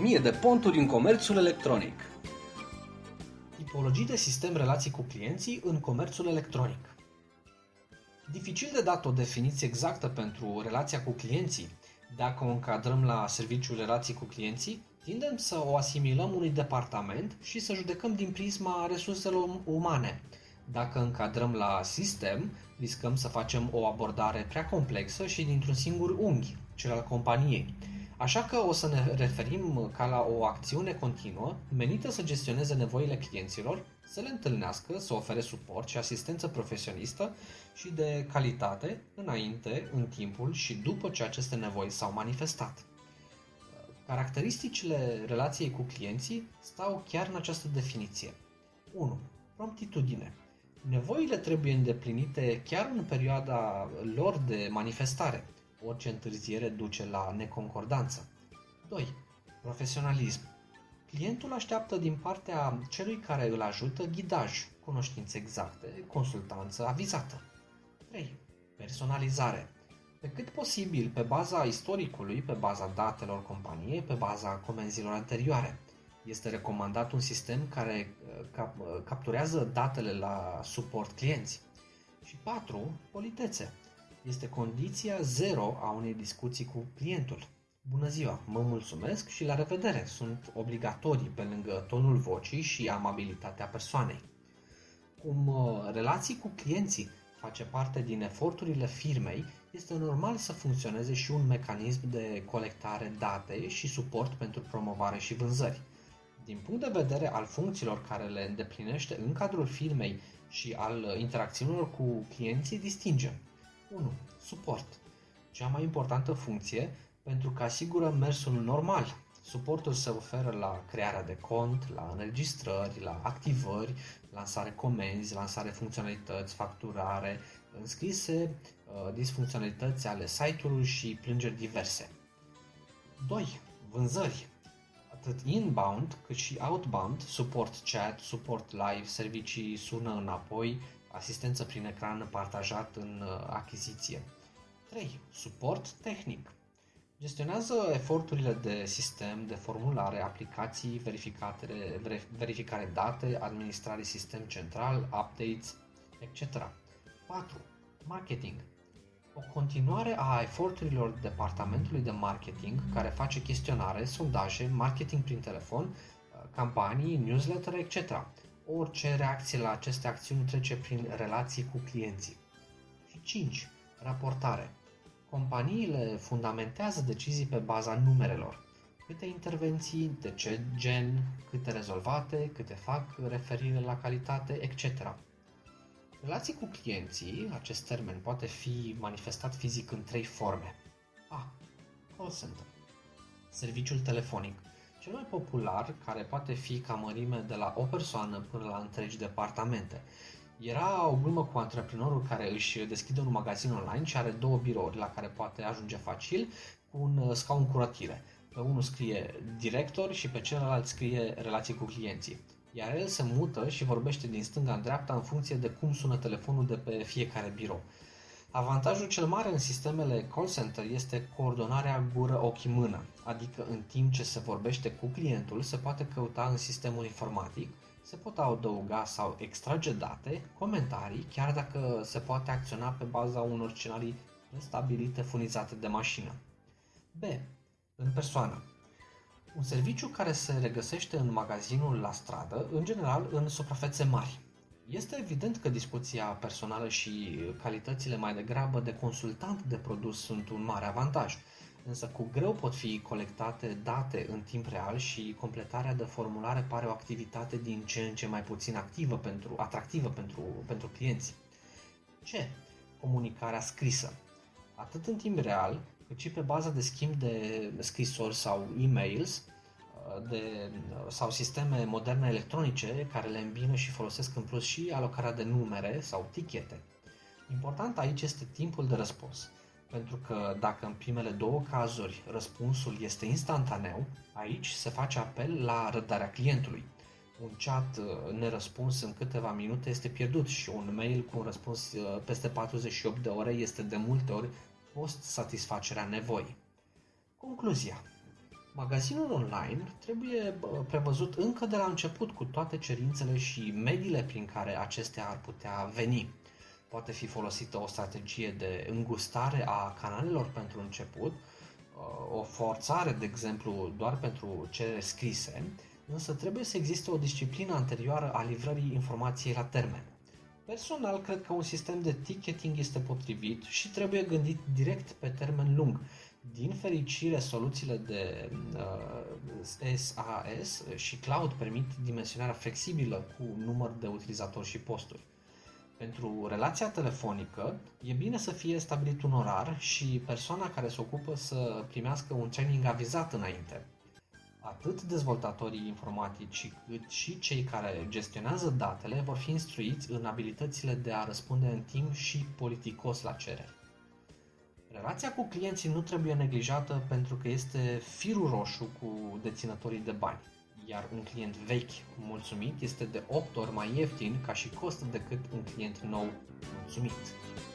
1000 de ponturi în comerțul electronic. Tipologii de sistem relații cu clienții în comerțul electronic. Dificil de dat o definiție exactă pentru relația cu clienții. Dacă o încadrăm la serviciul relații cu clienții, tindem să o asimilăm unui departament și să judecăm din prisma resurselor umane. Dacă încadrăm la sistem, riscăm să facem o abordare prea complexă și dintr-un singur unghi, cel al companiei. Așa că o să ne referim ca la o acțiune continuă menită să gestioneze nevoile clienților, să le întâlnească, să ofere suport și asistență profesionistă și de calitate înainte, în timpul și după ce aceste nevoi s-au manifestat. Caracteristicile relației cu clienții stau chiar în această definiție. 1. Promptitudine. Nevoile trebuie îndeplinite chiar în perioada lor de manifestare. Orice întârziere duce la neconcordanță. 2. Profesionalism. Clientul așteaptă din partea celui care îl ajută ghidaj, cunoștințe exacte, consultanță avizată. 3. Personalizare. Pe cât posibil, pe baza istoricului, pe baza datelor companiei, pe baza comenzilor anterioare. Este recomandat un sistem care capturează datele la suport clienți. Și 4. Politețe. Este condiția zero a unei discuții cu clientul. Bună ziua, mă mulțumesc și la revedere sunt obligatorii pe lângă tonul vocii și amabilitatea persoanei. Cum relații cu clienții face parte din eforturile firmei, este normal să funcționeze și un mecanism de colectare date și suport pentru promovare și vânzări. Din punct de vedere al funcțiilor care le îndeplinește în cadrul firmei și al interacțiunilor cu clienții, distingem. 1. Suport. Cea mai importantă funcție pentru că asigură mersul normal. Suportul se oferă la crearea de cont, la înregistrări, la activări, lansare comenzi, lansare funcționalități, facturare, înscrise, disfuncționalități ale site-ului și plângeri diverse. 2. Vânzări. Atât inbound cât și outbound, suport chat, suport live, servicii sună înapoi, asistență prin ecran partajat în achiziție. 3. Suport tehnic. Gestionează eforturile de sistem, de formulare, aplicații, verificare date, administrare sistem central, updates, etc. 4. Marketing. O continuare a eforturilor departamentului de marketing care face chestionare, sondaje, marketing prin telefon, campanii, newsletter, etc. Orice reacție la aceste acțiuni trece prin relații cu clienții. 5. Raportare. Companiile fundamentează decizii pe baza numerelor. Câte intervenții, de ce gen, câte rezolvate, câte fac referire la calitate, etc. Relații cu clienții, acest termen poate fi manifestat fizic în 3 forme. A. Call center. Serviciul telefonic. Cel mai popular, care poate fi ca mărime de la o persoană până la întregi departamente. Era o glumă cu antreprenorul care își deschide un magazin online și are 2 birouri la care poate ajunge facil cu un scaun cu rotile. Pe unul scrie director și pe celălalt scrie relații cu clienții. Iar el se mută și vorbește din stânga în dreapta în funcție de cum sună telefonul de pe fiecare birou. Avantajul cel mare în sistemele call center este coordonarea gură-ochi-mână, adică în timp ce se vorbește cu clientul se poate căuta în sistemul informatic, se pot adăuga sau extrage date, comentarii, chiar dacă se poate acționa pe baza unor scenarii prestabilite furnizate de mașină. B. În persoană. Un serviciu care se regăsește în magazinul la stradă, în general în suprafețe mari. Este evident că discuția personală și calitățile mai degrabă de consultant de produs sunt un mare avantaj, însă cu greu pot fi colectate date în timp real și completarea de formulare pare o activitate din ce în ce mai puțin atractivă pentru clienți. C. Comunicarea scrisă. Atât în timp real, cât și pe baza de schimb de scrisori sau e-mails, sau sisteme moderne electronice care le îmbină și folosesc în plus și alocarea de numere sau tichete. Important aici este timpul de răspuns, pentru că dacă în primele 2 cazuri răspunsul este instantaneu, aici se face apel la răbdarea clientului. Un chat nerăspuns în câteva minute este pierdut și un mail cu un răspuns peste 48 de ore este de multe ori post satisfacerea nevoii. Concluzia. Magazinul online trebuie prevăzut încă de la început cu toate cerințele și mediile prin care acestea ar putea veni. Poate fi folosită o strategie de îngustare a canalelor pentru început, o forțare, de exemplu, doar pentru cereri scrise, însă trebuie să existe o disciplină anterioară a livrării informației la termen. Personal, cred că un sistem de ticketing este potrivit și trebuie gândit direct pe termen lung. Din fericire, soluțiile de SaaS și cloud permit dimensionarea flexibilă cu număr de utilizatori și posturi. Pentru relația telefonică, e bine să fie stabilit un orar și persoana care se ocupă să primească un training avizat înainte. Atât dezvoltatorii informatici, cât și cei care gestionează datele vor fi instruiți în abilitățile de a răspunde în timp și politicos la cereri. Relația cu clienții nu trebuie neglijată pentru că este firul roșu cu deținătorii de bani, iar un client vechi mulțumit este de 8 ori mai ieftin ca și cost decât un client nou mulțumit.